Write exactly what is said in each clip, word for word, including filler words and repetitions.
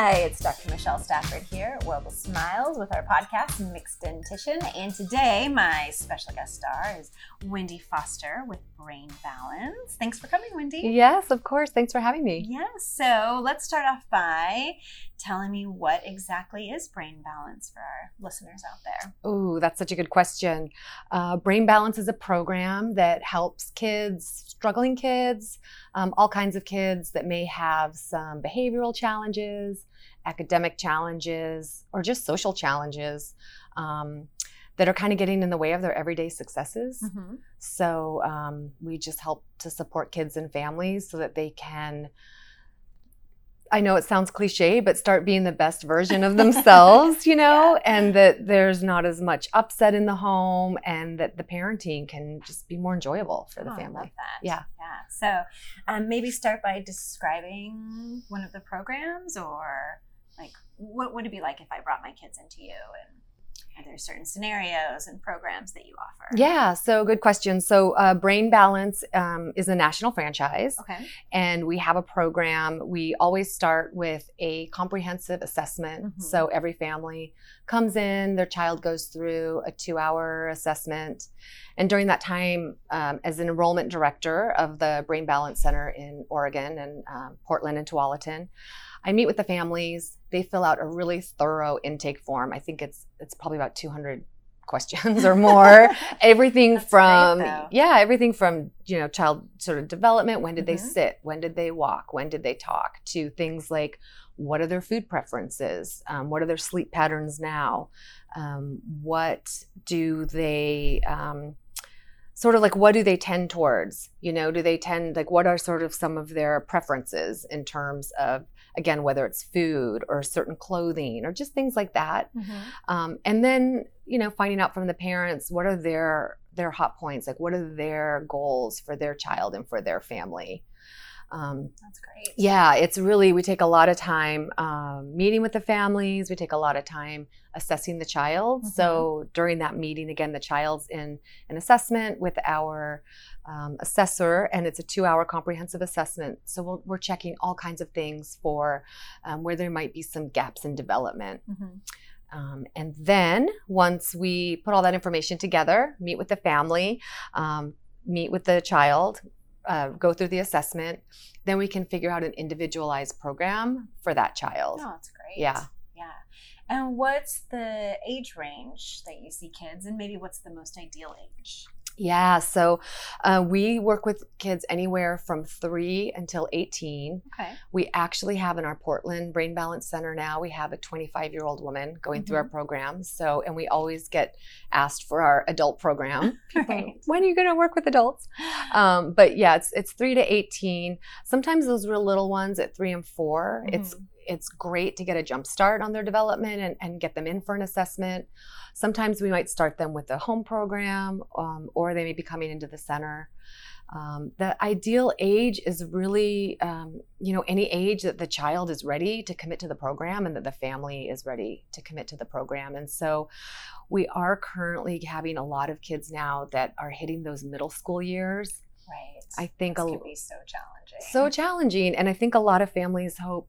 Hi, it's Doctor Michelle Stafford here at World of Smiles with our podcast, Mixed Dentition. And today, my special guest star is Wendy Foster with Brain Balance. Thanks for coming, Wendy. Yes, of course. Thanks for having me. Yeah, so let's start off by telling me what exactly is Brain Balance for our listeners out there. Ooh, that's such a good question. Uh, Brain Balance is a program that helps kids, struggling kids, um, all kinds of kids that may have some behavioral challenges, academic challenges, or just social challenges um, that are kind of getting in the way of their everyday successes. Mm-hmm. So um, we just help to support kids and families so that they can, I know it sounds cliche, but start being the best version of themselves, you know, yeah. And that there's not as much upset in the home and that the parenting can just be more enjoyable for the oh, family. I love that. Yeah. Yeah. So um, maybe start by describing one of the programs, or like what would it be like if I brought my kids into you, and are there certain scenarios and programs that you offer? Yeah, so good question. So uh, Brain Balance um, is a national franchise. Okay. And we have a program. We always start with a comprehensive assessment. Mm-hmm. So every family comes in, their child goes through a two-hour assessment. And during that time, um, as an enrollment director of the Brain Balance Center in Oregon and um, Portland and Tualatin, I meet with the families. They fill out a really thorough intake form. I think it's it's probably about two hundred questions or more. everything That's from great, yeah, everything from, you know, child sort of development. When did mm-hmm. they sit? When did they walk? When did they talk? To things like, what are their food preferences? Um, what are their sleep patterns now? Um, what do they um, sort of like, what do they tend towards? You know, do they tend, like, what are sort of some of their preferences in terms of, again, whether it's food or certain clothing or just things like that. Mm-hmm. Um, and then, you know, finding out from the parents, what are their their hot points? Like, what are their goals for their child and for their family? Um, That's great. Yeah, it's really, we take a lot of time um, meeting with the families. We take a lot of time assessing the child. Mm-hmm. So during that meeting, again, the child's in an assessment with our um, assessor, and it's a two-hour comprehensive assessment. So we'll, we're checking all kinds of things for um, where there might be some gaps in development. Mm-hmm. Um, and then once we put all that information together, meet with the family, um, meet with the child, Uh, go through the assessment, then we can figure out an individualized program for that child. Oh, that's great. Yeah. Yeah. And what's the age range that you see kids, and maybe what's the most ideal age? Yeah, so uh, we work with kids anywhere from three until eighteen. Okay. We actually have in our Portland Brain Balance Center now, we have a twenty-five-year-old woman going mm-hmm. through our program. So, and we always get asked for our adult program. People, right. When are you going to work with adults? Um, but yeah, it's it's three to eighteen. Sometimes those real little ones at three and four. Mm-hmm. It's it's great to get a jump start on their development and, and get them in for an assessment. Sometimes we might start them with a home program, um, or they may be coming into the center. Um, the ideal age is really, um, you know, any age that the child is ready to commit to the program and that the family is ready to commit to the program. And so we are currently having a lot of kids now that are hitting those middle school years. Right. I think this a, can be so challenging. So challenging. And I think a lot of families hope,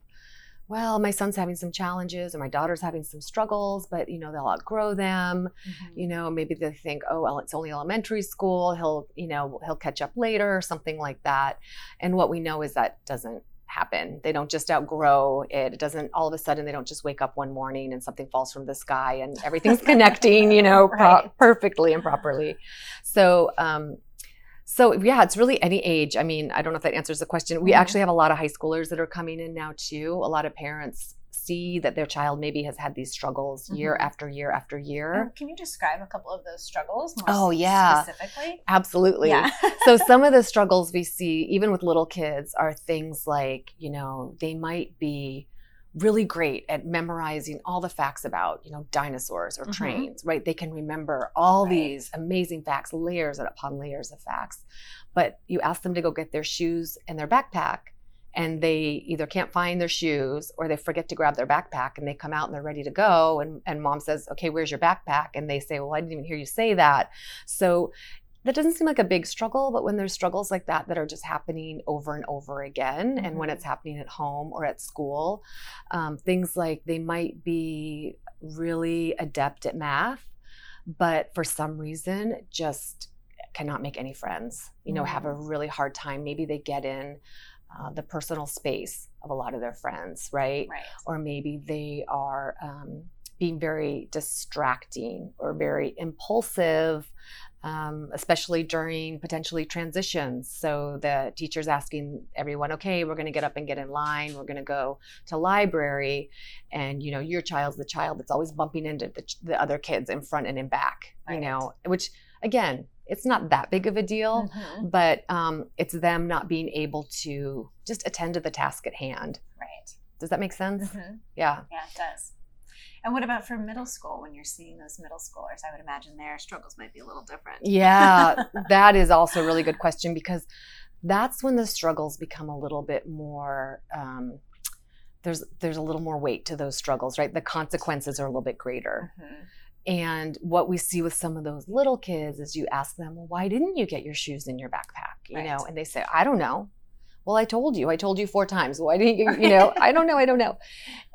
well, my son's having some challenges or my daughter's having some struggles, but, you know, they'll outgrow them. Mm-hmm. You know, maybe they think, oh, well, it's only elementary school. He'll, you know, he'll catch up later or something like that. And what we know is that doesn't happen. They don't just outgrow it. It doesn't, all of a sudden, they don't just wake up one morning and something falls from the sky and everything's connecting, you know, right. pro- perfectly and properly. So, um, So yeah, it's really any age. I mean, I don't know if that answers the question. We mm-hmm. actually have a lot of high schoolers that are coming in now too. A lot of parents see that their child maybe has had these struggles mm-hmm. year after year after year. And can you describe a couple of those struggles more oh, yeah. specifically? Absolutely. Yeah. So some of the struggles we see, even with little kids, are things like, you know, they might be really great at memorizing all the facts about, you know, dinosaurs or mm-hmm. trains, right? They can remember all right. these amazing facts, layers upon layers of facts. But you ask them to go get their shoes and their backpack, and they either can't find their shoes or they forget to grab their backpack, and they come out and they're ready to go. And, and mom says, okay, where's your backpack? And they say, well, I didn't even hear you say that. So that doesn't seem like a big struggle, but when there's struggles like that that are just happening over and over again, mm-hmm. and when it's happening at home or at school, um, things like they might be really adept at math, but for some reason just cannot make any friends, you know, mm-hmm. have a really hard time. Maybe they get in uh, the personal space of a lot of their friends, right? right. Or maybe they are um, being very distracting or very impulsive, Um, especially during potentially transitions. So the teacher's asking everyone, okay, we're going to get up and get in line. We're going to go to library. And, you know, your child's the child that's always bumping into the, the other kids in front and in back, you right. know, which, again, it's not that big of a deal, mm-hmm. but um, it's them not being able to just attend to the task at hand. Right. Does that make sense? Mm-hmm. Yeah. Yeah, it does. And what about for middle school, when you're seeing those middle schoolers? I would imagine their struggles might be a little different. Yeah, that is also a really good question, because that's when the struggles become a little bit more, um, there's there's a little more weight to those struggles, right? The consequences are a little bit greater. Mm-hmm. And what we see with some of those little kids is you ask them, well, why didn't you get your shoes in your backpack? You right. know, and they say, I don't know. Well, I told you, I told you four times. Why didn't you, you know, I don't know, I don't know.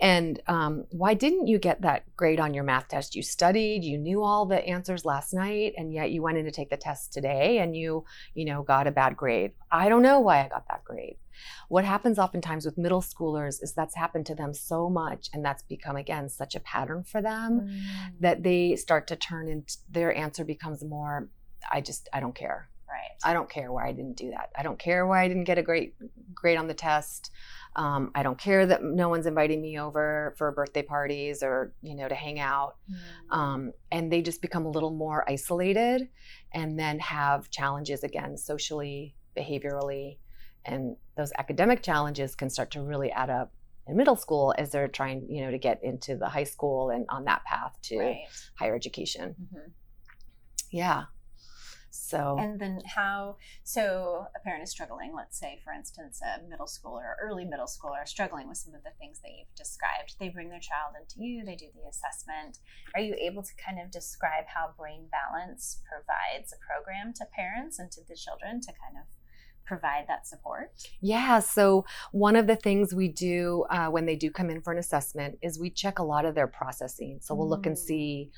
And um, why didn't you get that grade on your math test? You studied, you knew all the answers last night, and yet you went in to take the test today and you, you know, got a bad grade. I don't know why I got that grade. What happens oftentimes with middle schoolers is that's happened to them so much, and that's become, again, such a pattern for them mm. that they start to turn into, their answer becomes more, I just, I don't care. Right. I don't care why I didn't do that. I don't care why I didn't get a great grade on the test. Um, I don't care that no one's inviting me over for birthday parties or, you know, to hang out. Mm. Um, and they just become a little more isolated and then have challenges, again, socially, behaviorally. And those academic challenges can start to really add up in middle school as they're trying, you know, to get into the high school and on that path to right. higher education. Mm-hmm. Yeah. So and then how, so a parent is struggling, let's say, for instance, a middle schooler, early middle schooler struggling with some of the things that you've described. They bring their child into you, they do the assessment. Are you able to kind of describe how Brain Balance provides a program to parents and to the children to kind of provide that support? Yeah, so one of the things we do uh, when they do come in for an assessment is we check a lot of their processing. So we'll mm. look and see,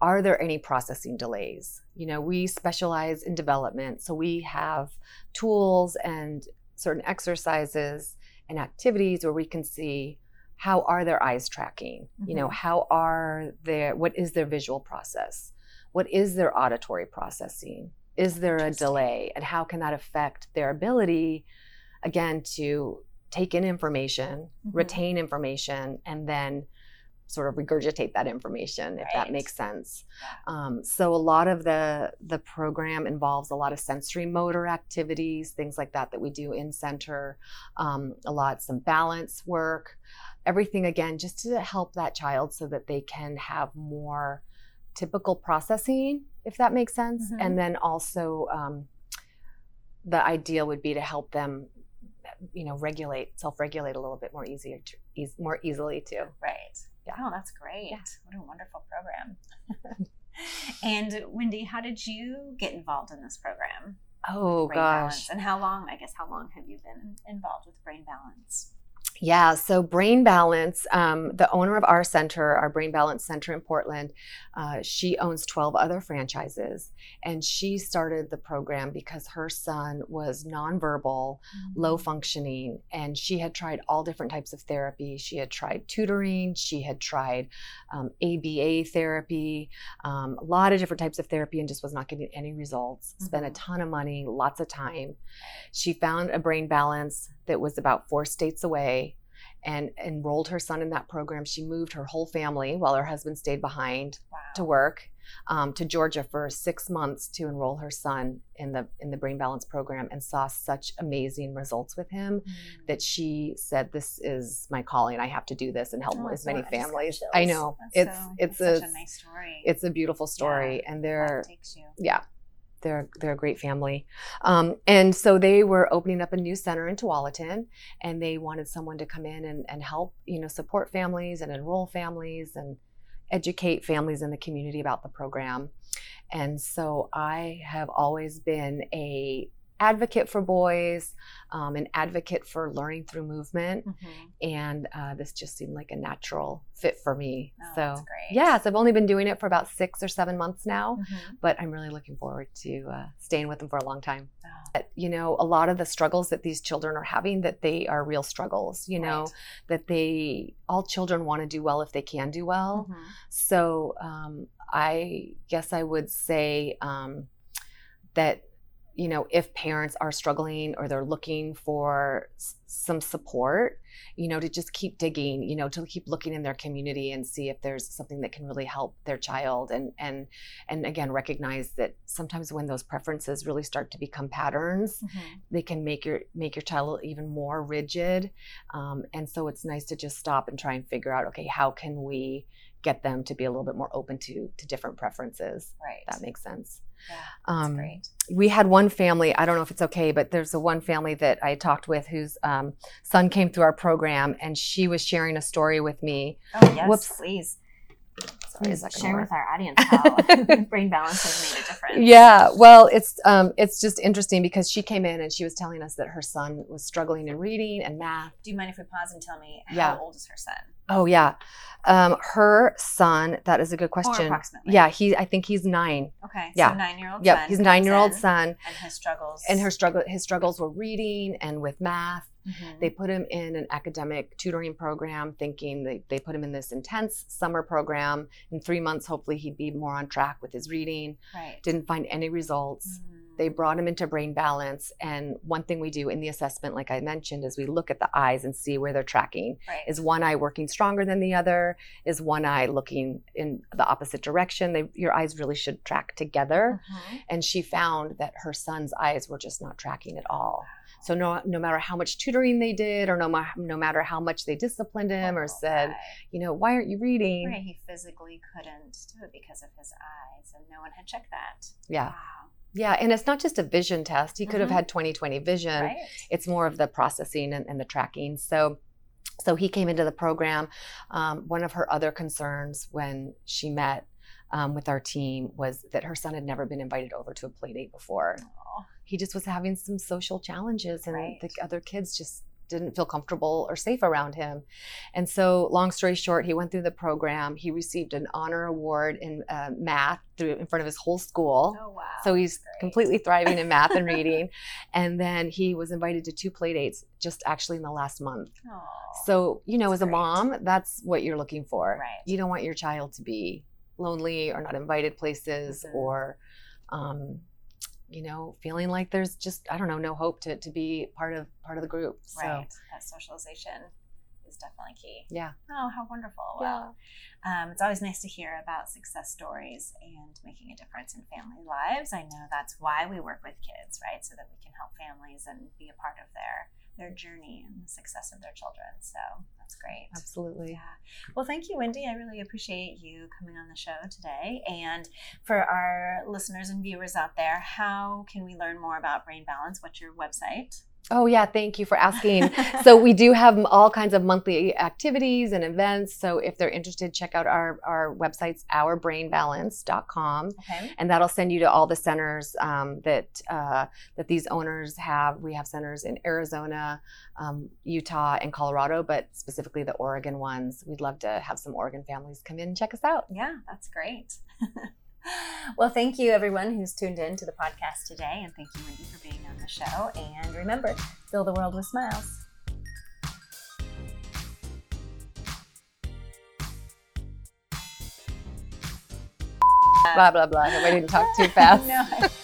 are there any processing delays? You know, we specialize in development, so we have tools and certain exercises and activities where we can see how are their eyes tracking? Mm-hmm. You know, how are their, what is their visual process? What is their auditory processing? Is there a delay? And how can that affect their ability, again, to take in information, mm-hmm. retain information, and then sort of regurgitate that information, if right. that makes sense. Um, so a lot of the the program involves a lot of sensory motor activities, things like that that we do in center, um, a lot, some balance work, everything, again, just to help that child so that they can have more typical processing, if that makes sense. Mm-hmm. And then also um, the idea would be to help them, you know, regulate, self-regulate a little bit more easier, to, e- more easily too. Right. Oh, that's great. Yeah. What a wonderful program. And Wendy, how did you get involved in this program? Oh, gosh. Balance? And how long, I guess, how long have you been involved with Brain Balance? Yeah, so Brain Balance, um, the owner of our center, our Brain Balance Center in Portland, uh, she owns twelve other franchises. And she started the program because her son was nonverbal, mm-hmm. low functioning, and she had tried all different types of therapy. She had tried tutoring, she had tried um, A B A therapy, um, a lot of different types of therapy, and just was not getting any results. Mm-hmm. Spent a ton of money, lots of time. She found a Brain Balance that was about four states away and enrolled her son in that program. She moved her whole family while her husband stayed behind wow. to work um, to Georgia for six months to enroll her son in the in the Brain Balance program, and saw such amazing results with him mm. that she said, this is my calling. I have to do this and help oh, as many I families. I know. That's it's so, it's that's a, such a nice story. It's a beautiful story. Yeah, and they're takes you. Yeah. They're they're a great family. Um, and so they were opening up a new center in Tualatin, and they wanted someone to come in and, and help, you know, support families and enroll families. And educate families in the community about the program. And so I have always been a advocate for boys, um, an advocate for learning through movement. Mm-hmm. And uh, this just seemed like a natural fit for me. Oh, so that's great. Yes, I've only been doing it for about six or seven months now, mm-hmm. but I'm really looking forward to uh, staying with them for a long time. Oh. But, you know, a lot of the struggles that these children are having, that they are real struggles, you know, right. that they, all children want to do well if they can do well. Mm-hmm. So um, I guess I would say um, that, you know, if parents are struggling or they're looking for s- some support, you know, to just keep digging, you know, to keep looking in their community and see if there's something that can really help their child. And and and again, recognize that sometimes when those preferences really start to become patterns, mm-hmm. they can make your make your child even more rigid. Um, and so it's nice to just stop and try and figure out, okay, how can we get them to be a little bit more open to to different preferences? Right. That makes sense. Yeah, that's um, great. We had one family, I don't know if it's okay, but there's a one family that I talked with whose um, son came through our program, and she was sharing a story with me. Oh, yes, Whoops. please. Sorry, please share with our audience how Brain Balance has made a difference. Yeah, well, it's um, it's just interesting because she came in and she was telling us that her son was struggling in reading and math. Do you mind if we pause and tell me yeah. how old is her son? Oh, yeah. Um, her son, that is a good question. Or approximately. Yeah, he, I think he's nine. Okay, yeah. so nine-year-old yep, son. Yeah, he's nine-year-old son. And his struggles. And her struggle, his struggles were reading and with math. Mm-hmm. They put him in an academic tutoring program, thinking they, they put him in this intense summer program. In three months, hopefully he'd be more on track with his reading. Right. Didn't find any results. Mm-hmm. They brought him into Brain Balance. And one thing we do in the assessment, like I mentioned, is we look at the eyes and see where they're tracking. Right. Is one eye working stronger than the other? Is one eye looking in the opposite direction? They, your eyes really should track together. Mm-hmm. And she found that her son's eyes were just not tracking at all. So no, no matter how much tutoring they did, or no, ma- no matter how much they disciplined him oh, or said, right. you know, why aren't you reading? Right, he physically couldn't do it because of his eyes, and no one had checked that. Yeah, wow. yeah, and it's not just a vision test. He could mm-hmm. have had twenty twenty vision. Right. It's more of the processing and, and the tracking. So. So he came into the program. Um, one of her other concerns when she met um, with our team was that her son had never been invited over to a play date before. Aww. He just was having some social challenges, and right. the other kids just didn't feel comfortable or safe around him. And so, long story short, he went through the program. He received an honor award in uh, math through in front of his whole school. Oh, wow. So he's Great. completely thriving in math and reading. And then he was invited to two play dates just actually in the last month. Aww. So, you know, that's as great. a mom, that's what you're looking for. Right. You don't want your child to be lonely or not invited places mm-hmm. or, um, you know, feeling like there's just, I don't know, no hope to, to be part of part of the group. So. Right. That socialization is definitely key. Yeah. Oh, how wonderful. Wow. Yeah. Um, it's always nice to hear about success stories and making a difference in family lives. I know that's why we work with kids, right? So that we can help families and be a part of their their journey and the success of their children. So that's great. Absolutely. Yeah. Well, thank you, Wendy. I really appreciate you coming on the show today. And for our listeners and viewers out there, how can we learn more about Brain Balance? What's your website? Oh, yeah. Thank you for asking. So we do have all kinds of monthly activities and events. So if they're interested, check out our, our websites, our brain balance dot com. Okay. And that'll send you to all the centers um, that uh, that these owners have. We have centers in Arizona, um, Utah, and Colorado, but specifically the Oregon ones. We'd love to have some Oregon families come in and check us out. Yeah, that's great. Well, thank you everyone who's tuned in to the podcast today, and thank you, Wendy, for being on the show. And remember, fill the world with smiles. Blah, blah, blah. I didn't talk too fast. No. I-